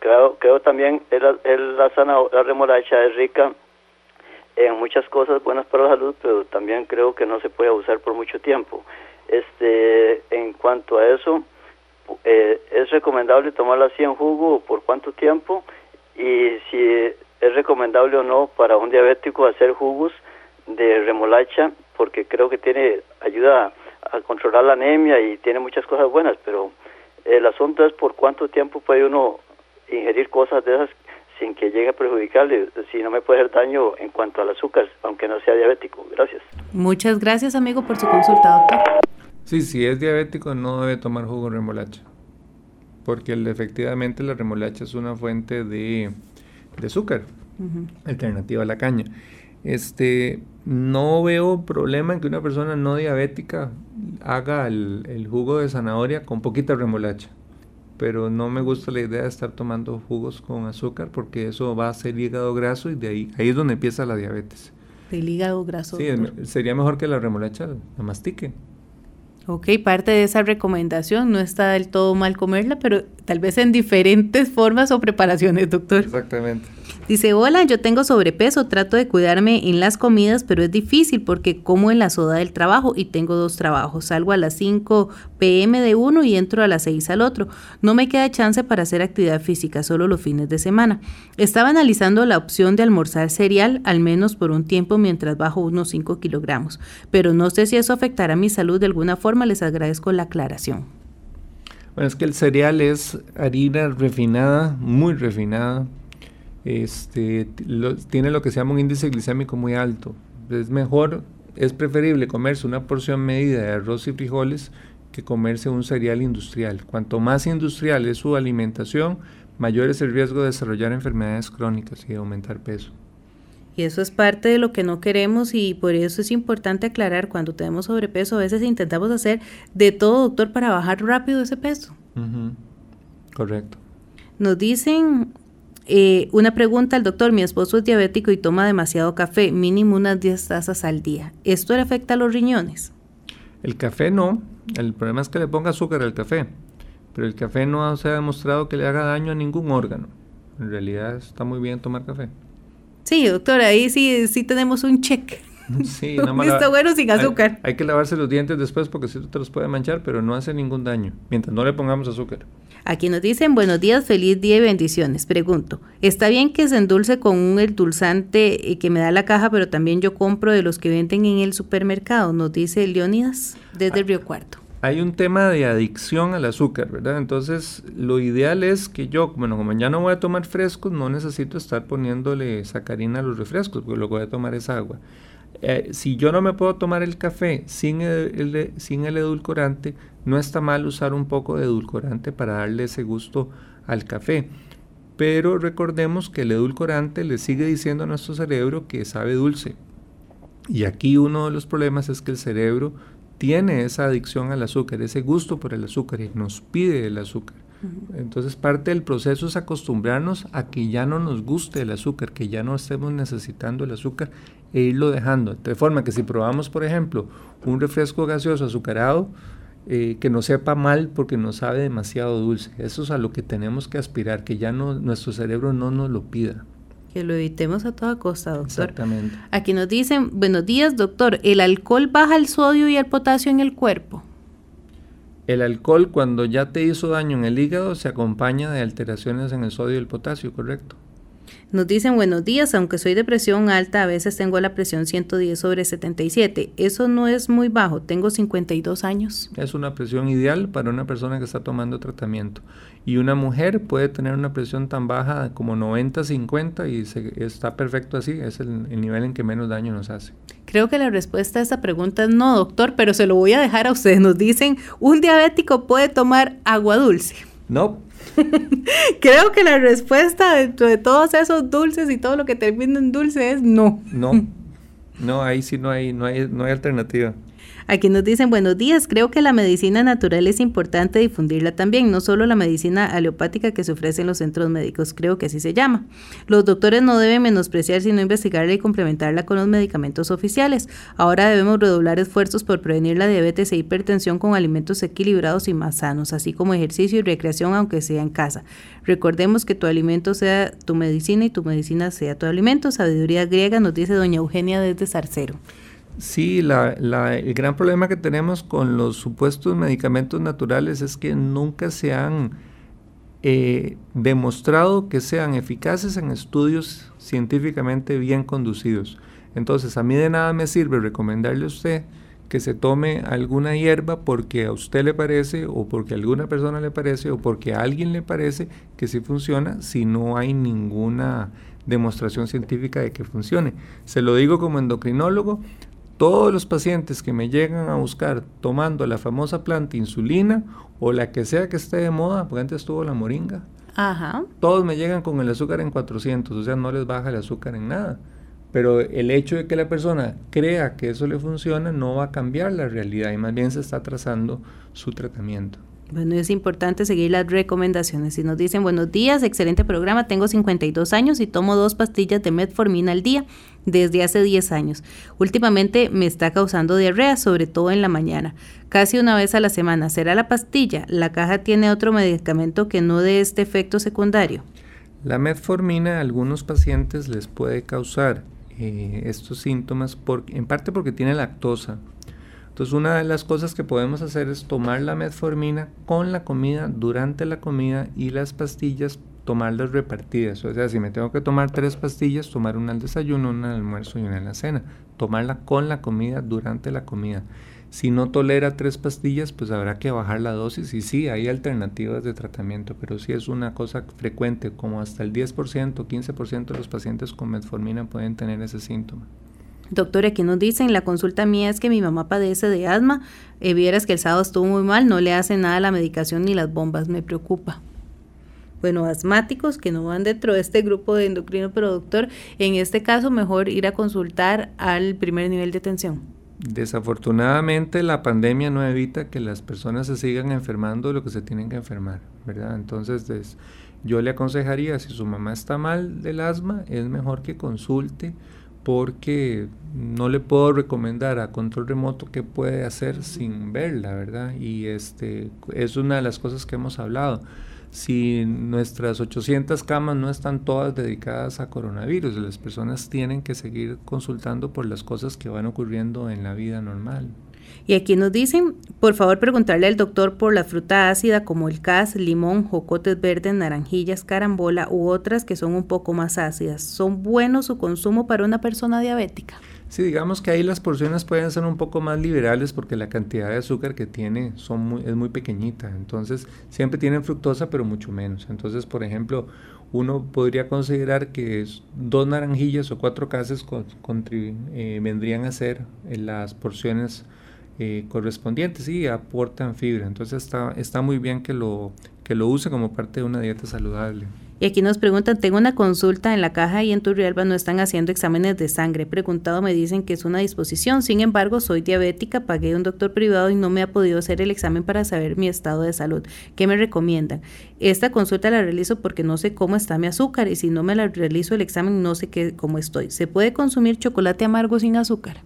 Creo, creo también el, el, la, zanahoria, la remolacha es rica en muchas cosas buenas para la salud, pero también creo que no se puede abusar por mucho tiempo. Este, en cuanto a eso, eh, ¿es recomendable tomarla así en jugo? ¿Por cuánto tiempo? Y si es recomendable o no para un diabético hacer jugos de remolacha, porque creo que tiene ayuda a controlar la anemia y tiene muchas cosas buenas, pero... El asunto es por cuánto tiempo puede uno ingerir cosas de esas sin que llegue a perjudicarle, si no me puede hacer daño en cuanto al azúcar, aunque no sea diabético. Gracias. Muchas gracias, amigo, por su consulta, doctor. Sí, si es diabético no debe tomar jugo de remolacha, porque efectivamente la remolacha es una fuente de, de azúcar, uh-huh. alternativa a la caña. Este, no veo problema en que una persona no diabética haga el, el jugo de zanahoria con poquita remolacha, pero no me gusta la idea de estar tomando jugos con azúcar, porque eso va a ser hígado graso, y de ahí, ahí es donde empieza la diabetes. ¿El hígado graso? Sí, es, sería mejor que la remolacha la mastique. Ok, parte de esa recomendación, no está del todo mal comerla, pero tal vez en diferentes formas o preparaciones, doctor. Exactamente. Dice, hola, yo tengo sobrepeso, trato de cuidarme en las comidas, pero es difícil porque como en la soda del trabajo y tengo dos trabajos. Salgo a las cinco p.m. de uno y entro a las seis al otro. No me queda chance para hacer actividad física, solo los fines de semana. Estaba analizando la opción de almorzar cereal, al menos por un tiempo, mientras bajo unos cinco kilogramos. Pero no sé si eso afectará mi salud de alguna forma, les agradezco la aclaración. Bueno, es que el cereal es harina refinada, muy refinada. Este, lo, tiene lo que se llama un índice glicémico muy alto. Es mejor, es preferible comerse una porción medida de arroz y frijoles que comerse un cereal industrial. Cuanto más industrial es su alimentación, mayor es el riesgo de desarrollar enfermedades crónicas y de aumentar peso. Y eso es parte de lo que no queremos, y por eso es importante aclarar, cuando tenemos sobrepeso a veces intentamos hacer de todo, doctor, para bajar rápido ese peso. Uh-huh. Correcto. Nos dicen... Eh, una pregunta al doctor, mi esposo es diabético y toma demasiado café, mínimo unas diez tazas al día. ¿Esto le afecta a los riñones? El café no, el problema es que le ponga azúcar al café, pero el café no se ha demostrado que le haga daño a ningún órgano. En realidad está muy bien tomar café. Sí, doctor, ahí sí, sí tenemos un check. Sí, nada más está bueno sin azúcar. Hay, hay que lavarse los dientes después porque si sí te los puede manchar, pero no hace ningún daño, mientras no le pongamos azúcar. Aquí nos dicen, buenos días, feliz día y bendiciones. Pregunto, ¿está bien que se endulce con un endulzante que me da la caja, pero también yo compro de los que venden en el supermercado? Nos dice Leonidas desde el Río Cuarto. Hay un tema de adicción al azúcar, ¿verdad? Entonces, lo ideal es que yo, bueno, como ya no voy a tomar frescos, no necesito estar poniéndole sacarina a los refrescos, porque lo que voy a tomar es agua. Eh, si yo no me puedo tomar el café sin el, el, sin el edulcorante, no está mal usar un poco de edulcorante para darle ese gusto al café. Pero recordemos que el edulcorante le sigue diciendo a nuestro cerebro que sabe dulce. Y aquí uno de los problemas es que el cerebro tiene esa adicción al azúcar, ese gusto por el azúcar, y nos pide el azúcar. Entonces parte del proceso es acostumbrarnos a que ya no nos guste el azúcar, que ya no estemos necesitando el azúcar e irlo dejando, de forma que si probamos, por ejemplo, un refresco gaseoso azucarado, eh, que no sepa mal porque no sabe demasiado dulce. Eso es a lo que tenemos que aspirar, que ya no, nuestro cerebro no nos lo pida. Que lo evitemos a toda costa, doctor. Exactamente. Aquí nos dicen, buenos días, doctor, ¿el alcohol baja el sodio y el potasio en el cuerpo? El alcohol, cuando ya te hizo daño en el hígado, se acompaña de alteraciones en el sodio y el potasio, ¿correcto? Nos dicen, buenos días, aunque soy de presión alta, a veces tengo la presión ciento diez sobre setenta y siete. Eso no es muy bajo, tengo cincuenta y dos años. Es una presión ideal para una persona que está tomando tratamiento. Y una mujer puede tener una presión tan baja como noventa cincuenta y se, está perfecto así, es el, el nivel en que menos daño nos hace. Creo que la respuesta a esta pregunta es no, doctor, pero se lo voy a dejar a ustedes. Nos dicen, ¿un diabético puede tomar agua dulce? No. Creo que la respuesta dentro de todos esos dulces y todo lo que termina en dulce es no. No, no, ahí sí no hay, no hay, no hay alternativa. Aquí nos dicen, buenos días, creo que la medicina natural es importante difundirla también, no solo la medicina aleopática que se ofrece en los centros médicos, creo que así se llama. Los doctores no deben menospreciar, sino investigarla y complementarla con los medicamentos oficiales. Ahora debemos redoblar esfuerzos por prevenir la diabetes e hipertensión con alimentos equilibrados y más sanos, así como ejercicio y recreación, aunque sea en casa. Recordemos que tu alimento sea tu medicina y tu medicina sea tu alimento. Sabiduría griega, nos dice doña Eugenia desde Zarcero. Sí, la, la, el gran problema que tenemos con los supuestos medicamentos naturales es que nunca se han eh, demostrado que sean eficaces en estudios científicamente bien conducidos. Entonces, a mí de nada me sirve recomendarle a usted que se tome alguna hierba porque a usted le parece o porque a alguna persona le parece o porque a alguien le parece que sí funciona si no hay ninguna demostración científica de que funcione. Se lo digo como endocrinólogo. Todos los pacientes que me llegan a buscar tomando la famosa planta insulina o la que sea que esté de moda, porque antes estuvo la moringa, ajá, todos me llegan con el azúcar en cuatrocientos, o sea, no les baja el azúcar en nada. Pero el hecho de que la persona crea que eso le funciona no va a cambiar la realidad y más bien se está atrasando su tratamiento. Bueno, es importante seguir las recomendaciones. Si nos dicen, buenos días, excelente programa, tengo cincuenta y dos años y tomo dos pastillas de metformina al día desde hace diez años. Últimamente me está causando diarrea, sobre todo en la mañana, casi una vez a la semana. ¿Será la pastilla? ¿La caja tiene otro medicamento que no dé este efecto secundario? La metformina a algunos pacientes les puede causar eh, estos síntomas, por, en parte porque tiene lactosa. Entonces, una de las cosas que podemos hacer es tomar la metformina con la comida, durante la comida, y las pastillas tomarlas repartidas. O sea, si me tengo que tomar tres pastillas, tomar una al desayuno, una al almuerzo y una en la cena. Tomarla con la comida, durante la comida. Si no tolera tres pastillas, pues habrá que bajar la dosis. Y sí, hay alternativas de tratamiento, pero sí es una cosa frecuente, como hasta el diez por ciento, quince por ciento de los pacientes con metformina pueden tener ese síntoma. Doctor, aquí nos dicen, la consulta mía es que mi mamá padece de asma, eh, vieras que el sábado estuvo muy mal, no le hace nada la medicación ni las bombas, me preocupa. Bueno, asmáticos que no van dentro de este grupo de endocrino, pero doctor, en este caso mejor ir a consultar al primer nivel de atención. Desafortunadamente la pandemia no evita que las personas se sigan enfermando de lo que se tienen que enfermar, ¿verdad? Entonces des, yo le aconsejaría, si su mamá está mal del asma, es mejor que consulte, porque no le puedo recomendar a control remoto qué puede hacer sin verla, ¿verdad? Y este es una de las cosas que hemos hablado. Si nuestras ochocientas camas no están todas dedicadas a coronavirus, las personas tienen que seguir consultando por las cosas que van ocurriendo en la vida normal. Y aquí nos dicen, por favor preguntarle al doctor por la fruta ácida como el cas, limón, jocotes verdes, naranjillas, carambola u otras que son un poco más ácidas. ¿Son buenos su consumo para una persona diabética? Sí, digamos que ahí las porciones pueden ser un poco más liberales porque la cantidad de azúcar que tiene son muy, es muy pequeñita. Entonces siempre tienen fructosa pero mucho menos. Entonces, por ejemplo, uno podría considerar que dos naranjillas o cuatro cases con, con, eh, vendrían a ser las porciones Eh, correspondientes y aportan fibra, entonces está, está muy bien que lo, que lo use como parte de una dieta saludable. Y aquí nos preguntan, tengo una consulta en la Caja y en Turrialba no están haciendo exámenes de sangre, preguntado me dicen que es una disposición, sin embargo soy diabética, pagué un doctor privado y no me ha podido hacer el examen para saber mi estado de salud, ¿qué me recomiendan? Esta consulta la realizo porque no sé cómo está mi azúcar y si no me la realizo el examen no sé qué, cómo estoy, ¿se puede consumir chocolate amargo sin azúcar?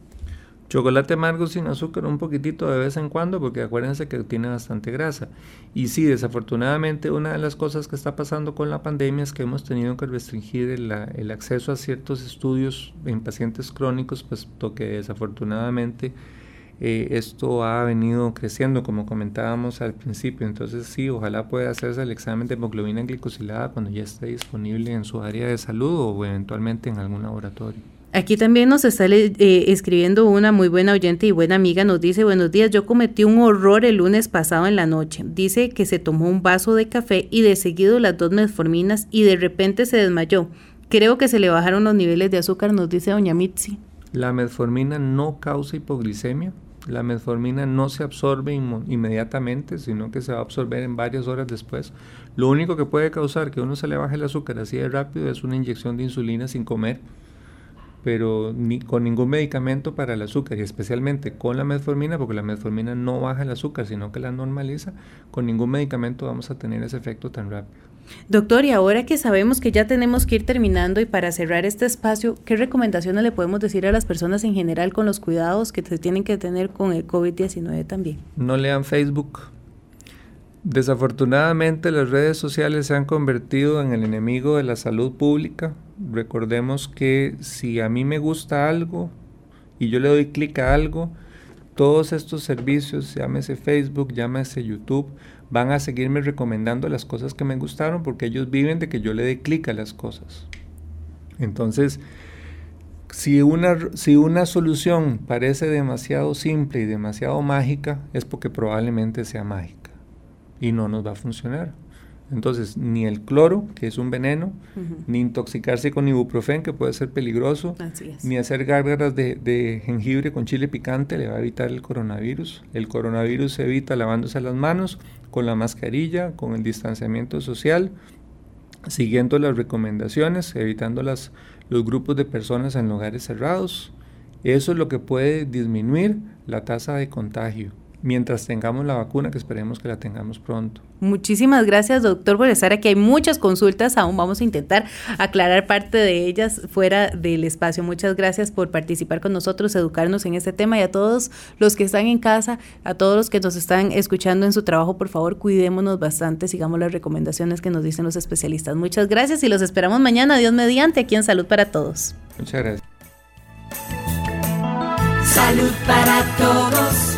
Chocolate amargo sin azúcar un poquitito de vez en cuando porque acuérdense que tiene bastante grasa. Y sí, desafortunadamente una de las cosas que está pasando con la pandemia es que hemos tenido que restringir el, el acceso a ciertos estudios en pacientes crónicos, puesto que desafortunadamente Eh, esto ha venido creciendo, como comentábamos al principio. Entonces sí, ojalá pueda hacerse el examen de hemoglobina glicosilada cuando ya esté disponible en su área de salud o eventualmente en algún laboratorio. Aquí también nos está eh, escribiendo una muy buena oyente y buena amiga. Nos dice: buenos días, yo cometí un horror el lunes pasado en la noche. Dice que se tomó un vaso de café y de seguido las dos metforminas y de repente se desmayó. Creo que se le bajaron los niveles de azúcar, nos dice doña Mitzi. La metformina no causa hipoglicemia. La metformina no se absorbe inmo- inmediatamente, sino que se va a absorber en varias horas después. Lo único que puede causar que uno se le baje el azúcar así de rápido es una inyección de insulina sin comer, pero ni con ningún medicamento para el azúcar, y especialmente con la metformina, porque la metformina no baja el azúcar, sino que la normaliza. Con ningún medicamento vamos a tener ese efecto tan rápido. Doctor, y ahora que sabemos que ya tenemos que ir terminando y para cerrar este espacio, ¿qué recomendaciones le podemos decir a las personas en general con los cuidados que se tienen que tener con el COVID diecinueve también? No lean Facebook. Desafortunadamente las redes sociales se han convertido en el enemigo de la salud pública. Recordemos que si a mí me gusta algo y yo le doy clic a algo, todos estos servicios, llámese Facebook, llámese YouTube, van a seguirme recomendando las cosas que me gustaron porque ellos viven de que yo le dé clic a las cosas. Entonces, si una, si una solución parece demasiado simple y demasiado mágica, es porque probablemente sea mágica y no nos va a funcionar. Entonces, ni el cloro, que es un veneno, uh-huh. ni intoxicarse con ibuprofeno, que puede ser peligroso, ni hacer gárgaras de, de jengibre con chile picante le va a evitar el coronavirus. El coronavirus se evita lavándose las manos, con la mascarilla, con el distanciamiento social, siguiendo las recomendaciones, evitando las, los grupos de personas en lugares cerrados. Eso es lo que puede disminuir la tasa de contagio, mientras tengamos la vacuna, que esperemos que la tengamos pronto. Muchísimas gracias, doctor, por estar aquí. Hay muchas consultas, aún vamos a intentar aclarar parte de ellas fuera del espacio. Muchas gracias por participar con nosotros, educarnos en este tema, y a todos los que están en casa, a todos los que nos están escuchando en su trabajo, por favor, cuidémonos bastante, sigamos las recomendaciones que nos dicen los especialistas. Muchas gracias y los esperamos mañana, Dios mediante, aquí en Salud para Todos. Muchas gracias. Salud para Todos.